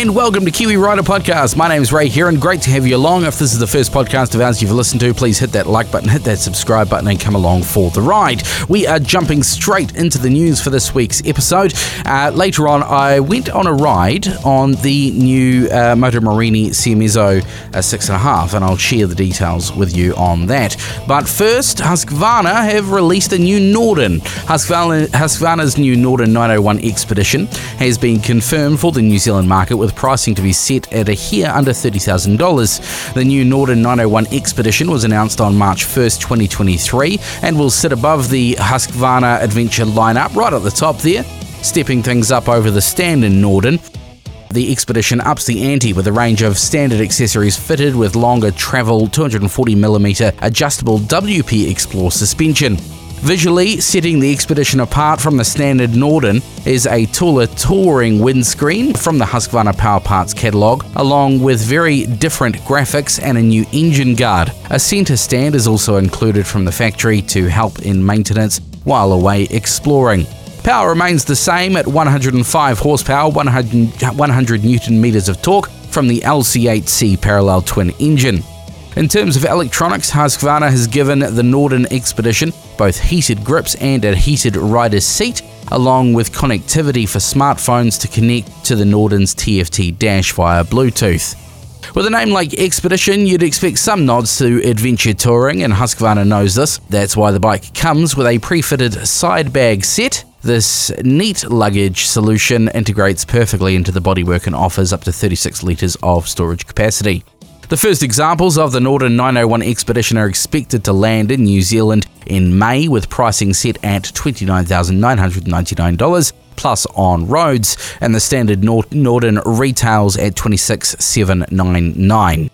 and welcome to Kiwi Rider Podcast. My name is Ray Heron. Great to have you along. If this is the first podcast of ours you've listened to, please hit that like button, hit that subscribe button, and come along for the ride. We are jumping straight into the news for this week's episode. Later on, I went on a ride on the new Moto Morini Seiemmezzo 6.5, and I'll share the details with you on that. But first, Husqvarna have released a new Norden. Husqvarna's new Norden 901 Expedition has been confirmed for the New Zealand market, with pricing to be set at a hair under $30,000. The new Norden 901 Expedition was announced on March 1st, 2023, and will sit above the Husqvarna Adventure lineup, right at the top there, stepping things up over the standard Norden. The Expedition ups the ante with a range of standard accessories fitted with longer travel 240mm adjustable WP Explore suspension. Visually, setting the Expedition apart from the standard Norden is a taller touring windscreen from the Husqvarna Power Parts catalogue, along with very different graphics and a new engine guard. A centre stand is also included from the factory to help in maintenance while away exploring. Power remains the same at 105 horsepower, 100 newton-metres of torque from the LC8C parallel twin engine. In terms of electronics, Husqvarna has given the Norden Expedition both heated grips and a heated rider's seat, along with connectivity for smartphones to connect to the Norden's TFT dash via Bluetooth. With a name like Expedition, you'd expect some nods to adventure touring, and Husqvarna knows this. That's why the bike comes with a pre-fitted side bag set. This neat luggage solution integrates perfectly into the bodywork and offers up to 36 litres of storage capacity. The first examples of the Norden 901 Expedition are expected to land in New Zealand in May, with pricing set at $29,999 plus on roads, and the standard Norden retails at $26,799.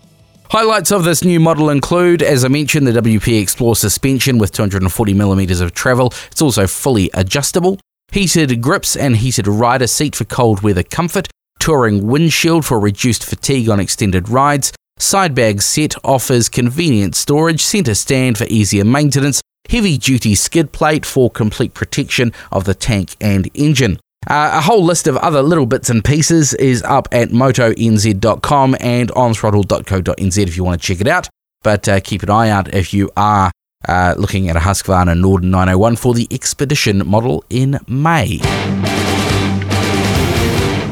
Highlights of this new model include, as I mentioned, the WP Explore suspension with 240mm of travel. It's also fully adjustable, heated grips and heated rider seat for cold weather comfort, touring windshield for reduced fatigue on extended rides. Sidebag set offers convenient storage, centre stand for easier maintenance, heavy-duty skid plate for complete protection of the tank and engine. A whole list of other little bits and pieces is up at motonz.com and onthrottle.co.nz if you want to check it out. But keep an eye out if you are looking at a Husqvarna Norden 901 for the Expedition model in May.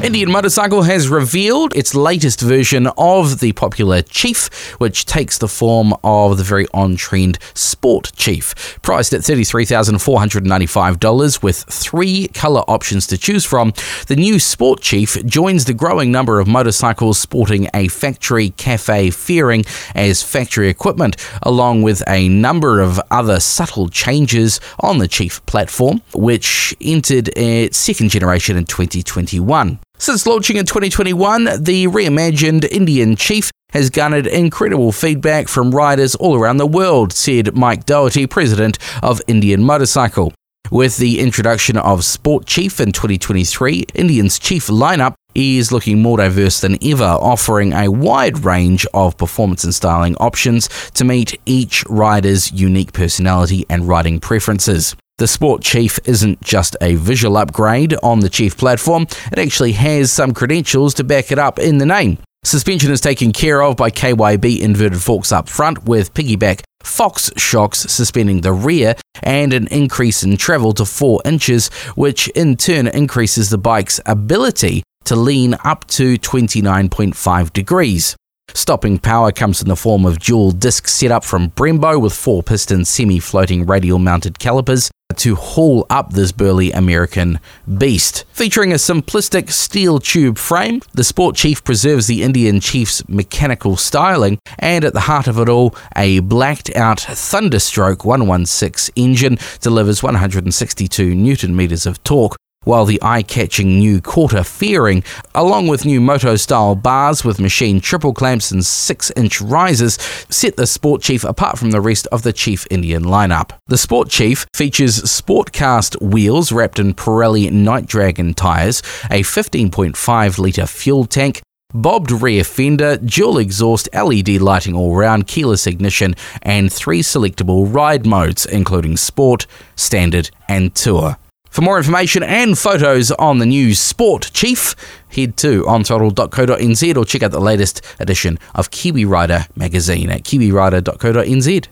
Indian Motorcycle has revealed its latest version of the popular Chief, which takes the form of the very on-trend Sport Chief. Priced at $33,495 with three colour options to choose from, the new Sport Chief joins the growing number of motorcycles sporting a factory cafe fairing as factory equipment, along with a number of other subtle changes on the Chief platform, which entered its second generation in 2021. Since launching in 2021, the reimagined Indian Chief has garnered incredible feedback from riders all around the world, said Mike Doherty, president of Indian Motorcycle. With the introduction of Sport Chief in 2023, Indian's Chief lineup is looking more diverse than ever, offering a wide range of performance and styling options to meet each rider's unique personality and riding preferences. The Sport Chief isn't just a visual upgrade on the Chief platform, it actually has some credentials to back it up in the name. Suspension is taken care of by KYB inverted forks up front, with piggyback Fox shocks suspending the rear, and an increase in travel to 4 inches, which in turn increases the bike's ability to lean up to 29.5 degrees. Stopping power comes in the form of dual disc setup from Brembo with 4-piston semi-floating radial mounted calipers to haul up this burly American beast. Featuring a simplistic steel tube frame, the Sport Chief preserves the Indian Chief's mechanical styling, and at the heart of it all, a blacked-out Thunderstroke 116 engine delivers 162 newton-metres of torque, while the eye-catching new quarter fairing, along with new moto-style bars with machined triple clamps and 6-inch risers, set the Sport Chief apart from the rest of the Chief Indian lineup. The Sport Chief features Sportcast wheels wrapped in Pirelli Night Dragon tyres, a 15.5-litre fuel tank, bobbed rear fender, dual exhaust, LED lighting all-round, keyless ignition, and 3 selectable ride modes, including Sport, Standard, and Tour. For more information and photos on the new Sport Chief, head to ontotal.co.nz or check out the latest edition of Kiwi Rider Magazine at kiwirider.co.nz.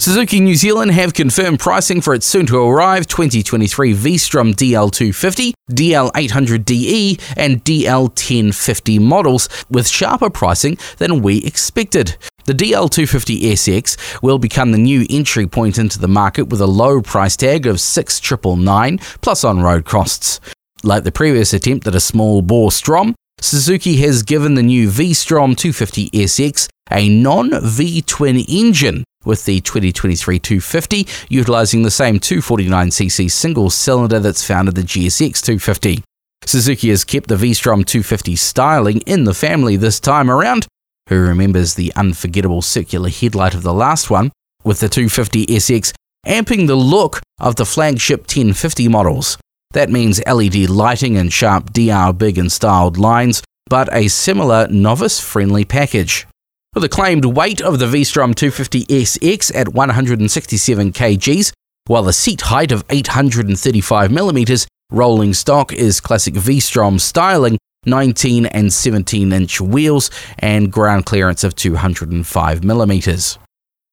Suzuki New Zealand have confirmed pricing for its soon-to-arrive 2023 V-Strom DL250, DL800DE and DL1050 models, with sharper pricing than we expected. The DL250 SX will become the new entry point into the market with a low price tag of $6,999 plus on-road costs. Like the previous attempt at a small-bore Strom, Suzuki has given the new V-Strom 250 SX a non-V-twin engine, with the 2023 250 utilising the same 249cc single cylinder that's found in the GSX 250. Suzuki has kept the V-Strom 250 styling in the family this time around. Who remembers the unforgettable circular headlight of the last one, with the 250 SX amping the look of the flagship 1050 models. That means LED lighting and sharp DR big and styled lines, but a similar novice-friendly package. With a claimed weight of the V-Strom 250 SX at 167 kgs, while the seat height of 835mm, rolling stock is classic V-Strom styling, 19 and 17-inch wheels, and ground clearance of 205mm.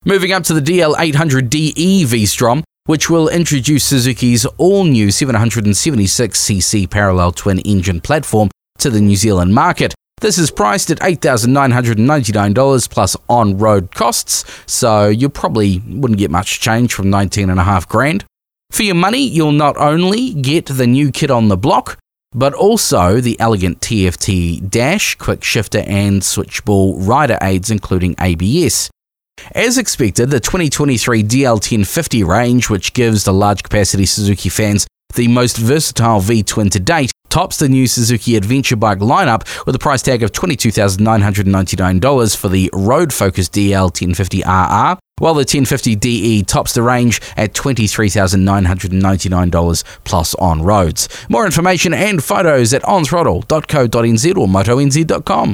Moving up to the DL800DE V-Strom, which will introduce Suzuki's all-new 776cc parallel twin engine platform to the New Zealand market. This is priced at $8,999 plus on-road costs, so you probably wouldn't get much change from $19,500. For your money, you'll not only get the new kid on the block, but also the elegant TFT dash, quick shifter and switchable rider aids, including ABS. As expected, the 2023 DL1050 range, which gives the large-capacity Suzuki fans the most versatile V-twin to date, tops the new Suzuki adventure bike lineup with a price tag of $22,999 for the road-focused DL1050RR, while the 1050DE tops the range at $23,999 plus on roads. More information and photos at onthrottle.co.nz or motonz.com.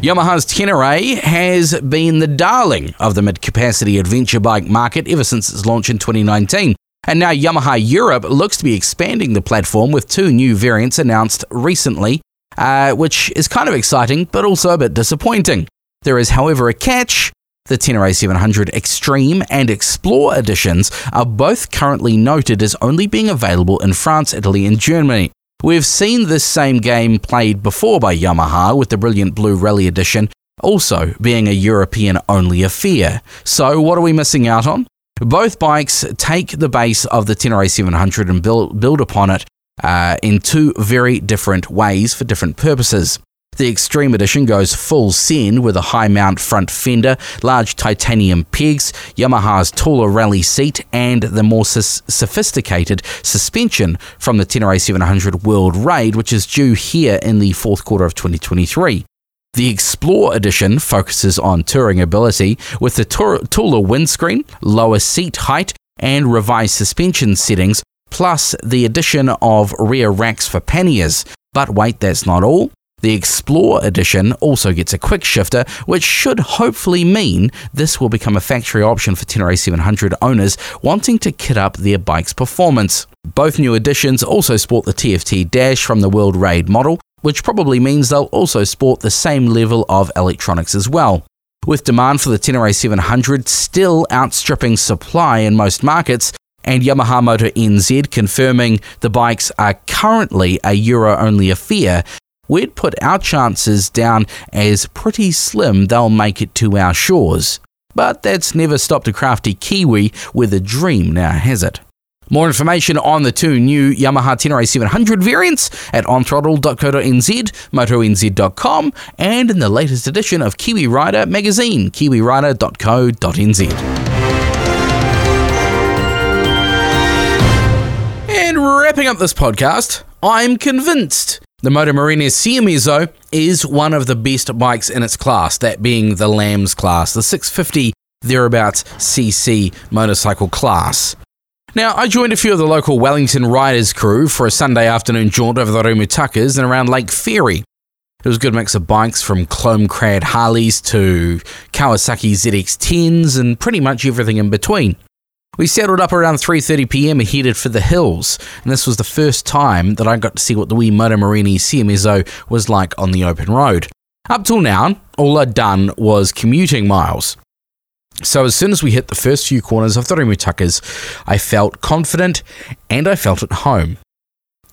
Yamaha's Tenere has been the darling of the mid-capacity adventure bike market ever since its launch in 2019, and now Yamaha Europe looks to be expanding the platform with two new variants announced recently, which is kind of exciting but also a bit disappointing. There is, however, a catch. The Tenere 700 Extreme and Explore editions are both currently noted as only being available in France, Italy and Germany. We've seen this same game played before by Yamaha, with the Brilliant Blue Rally Edition also being a European-only affair. So what are we missing out on? Both bikes take the base of the Tenere 700 and build upon it in two very different ways for different purposes. The Extreme Edition goes full send with a high-mount front fender, large titanium pegs, Yamaha's taller rally seat, and the more sophisticated suspension from the Tenere 700 World Raid, which is due here in the fourth quarter of 2023. The Explore Edition focuses on touring ability with the taller windscreen, lower seat height, and revised suspension settings, plus the addition of rear racks for panniers. But wait, that's not all. The Explore Edition also gets a quick shifter, which should hopefully mean this will become a factory option for Tenere 700 owners wanting to kit up their bike's performance. Both new editions also sport the TFT dash from the World Raid model, which probably means they'll also sport the same level of electronics as well. With demand for the Tenere 700 still outstripping supply in most markets, and Yamaha Moto NZ confirming the bikes are currently a Euro-only affair, we'd put our chances down as pretty slim they'll make it to our shores. But that's never stopped a crafty Kiwi with a dream now, has it? More information on the two new Yamaha Tenere 700 variants at onthrottle.co.nz, motonz.com, and in the latest edition of Kiwi Rider magazine, kiwirider.co.nz. And wrapping up this podcast, I'm convinced the Moto Morini Seiemmezzo is one of the best bikes in its class, that being the Lambs class, the 650 thereabouts cc motorcycle class. Now, I joined a few of the local Wellington riders crew for a Sunday afternoon jaunt over the Rimutakas and around Lake Ferry. It was a good mix of bikes from chrome-clad Harleys to Kawasaki ZX-10s and pretty much everything in between. We saddled up around 3:30pm and headed for the hills, and this was the first time that I got to see what the wee Moto Morini Seiemmezzo was like on the open road. Up till now, all I'd done was commuting miles. So as soon as we hit the first few corners of the Rimutakas, I felt confident and I felt at home.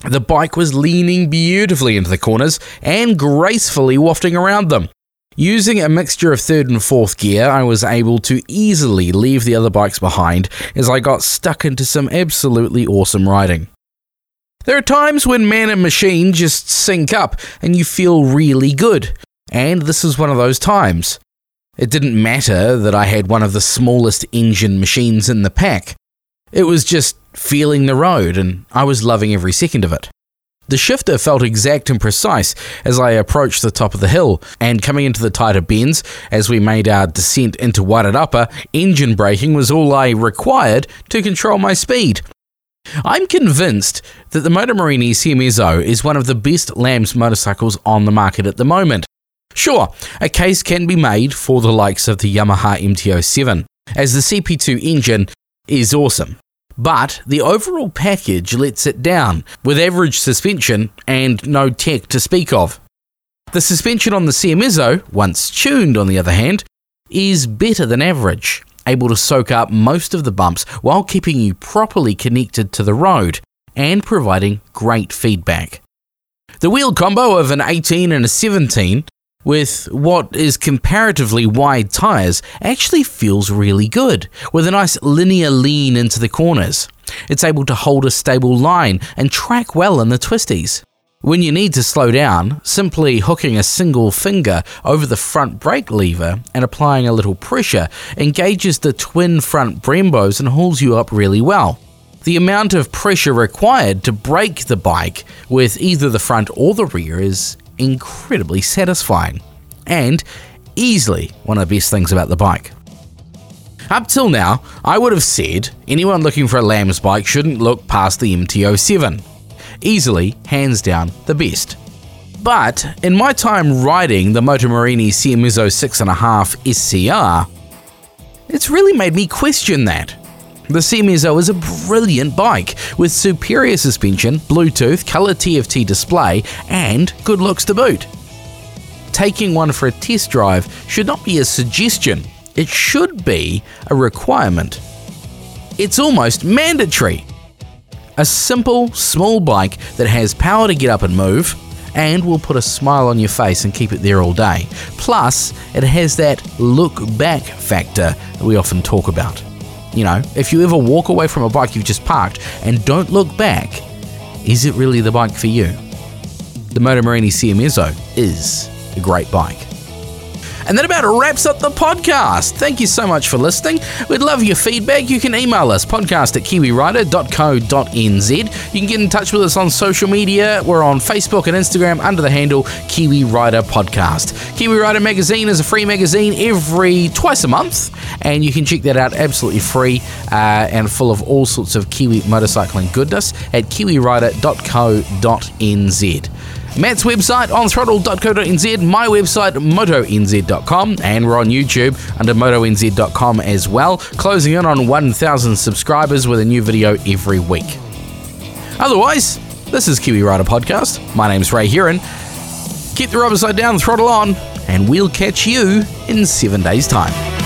The bike was leaning beautifully into the corners and gracefully wafting around them. Using a mixture of third and fourth gear, I was able to easily leave the other bikes behind as I got stuck into some absolutely awesome riding. There are times when man and machine just sync up and you feel really good, and this was one of those times. It didn't matter that I had one of the smallest engine machines in the pack. It was just feeling the road, and I was loving every second of it. The shifter felt exact and precise as I approached the top of the hill, and coming into the tighter bends as we made our descent into Wairarapa, engine braking was all I required to control my speed. I'm convinced that the Moto Morini Seiemmezzo is one of the best lambs motorcycles on the market at the moment. Sure, a case can be made for the likes of the Yamaha MT-07, as the CP2 engine is awesome. But the overall package lets it down, with average suspension and no tech to speak of. The suspension on the Seiemmezzo, once tuned on the other hand, is better than average, able to soak up most of the bumps while keeping you properly connected to the road and providing great feedback. The wheel combo of an 18 and a 17 with what is comparatively wide tyres actually feels really good, with a nice linear lean into the corners. It's able to hold a stable line and track well in the twisties. When you need to slow down, simply hooking a single finger over the front brake lever and applying a little pressure engages the twin front Brembos and hauls you up really well. The amount of pressure required to brake the bike with either the front or the rear is incredibly satisfying, and easily one of the best things about the bike. Up till now, I would have said anyone looking for a lamb's bike shouldn't look past the MT-07. Easily, hands down, the best. But in my time riding the Moto Morini Seiemmezzo 6.5 SCR, it's really made me question that. The Seiemmezzo is a brilliant bike with superior suspension, Bluetooth, colour TFT display, and good looks to boot. Taking one for a test drive should not be a suggestion, it should be a requirement. It's almost mandatory. A simple, small bike that has power to get up and move, and will put a smile on your face and keep it there all day. Plus, it has that look-back factor that we often talk about. You know, if you ever walk away from a bike you've just parked and don't look back, is it really the bike for you? The Moto Morini Seiemmezzo is a great bike. And that about wraps up the podcast. Thank you so much for listening. We'd love your feedback. You can email us, podcast@kiwirider.co.nz. You can get in touch with us on social media. We're on Facebook and Instagram under the handle Kiwi Rider Podcast. Kiwi Rider Magazine is a free magazine twice a month, and you can check that out absolutely free and full of all sorts of Kiwi motorcycling goodness at kiwirider.co.nz. Matt's website, onthrottle.co.nz, my website, motonz.com, and we're on YouTube under motonz.com as well, closing in on 1,000 subscribers with a new video every week. Otherwise, this is Kiwi Rider Podcast. My name's Ray Heron. Keep the rubber side down, throttle on, and we'll catch you in 7 days' time.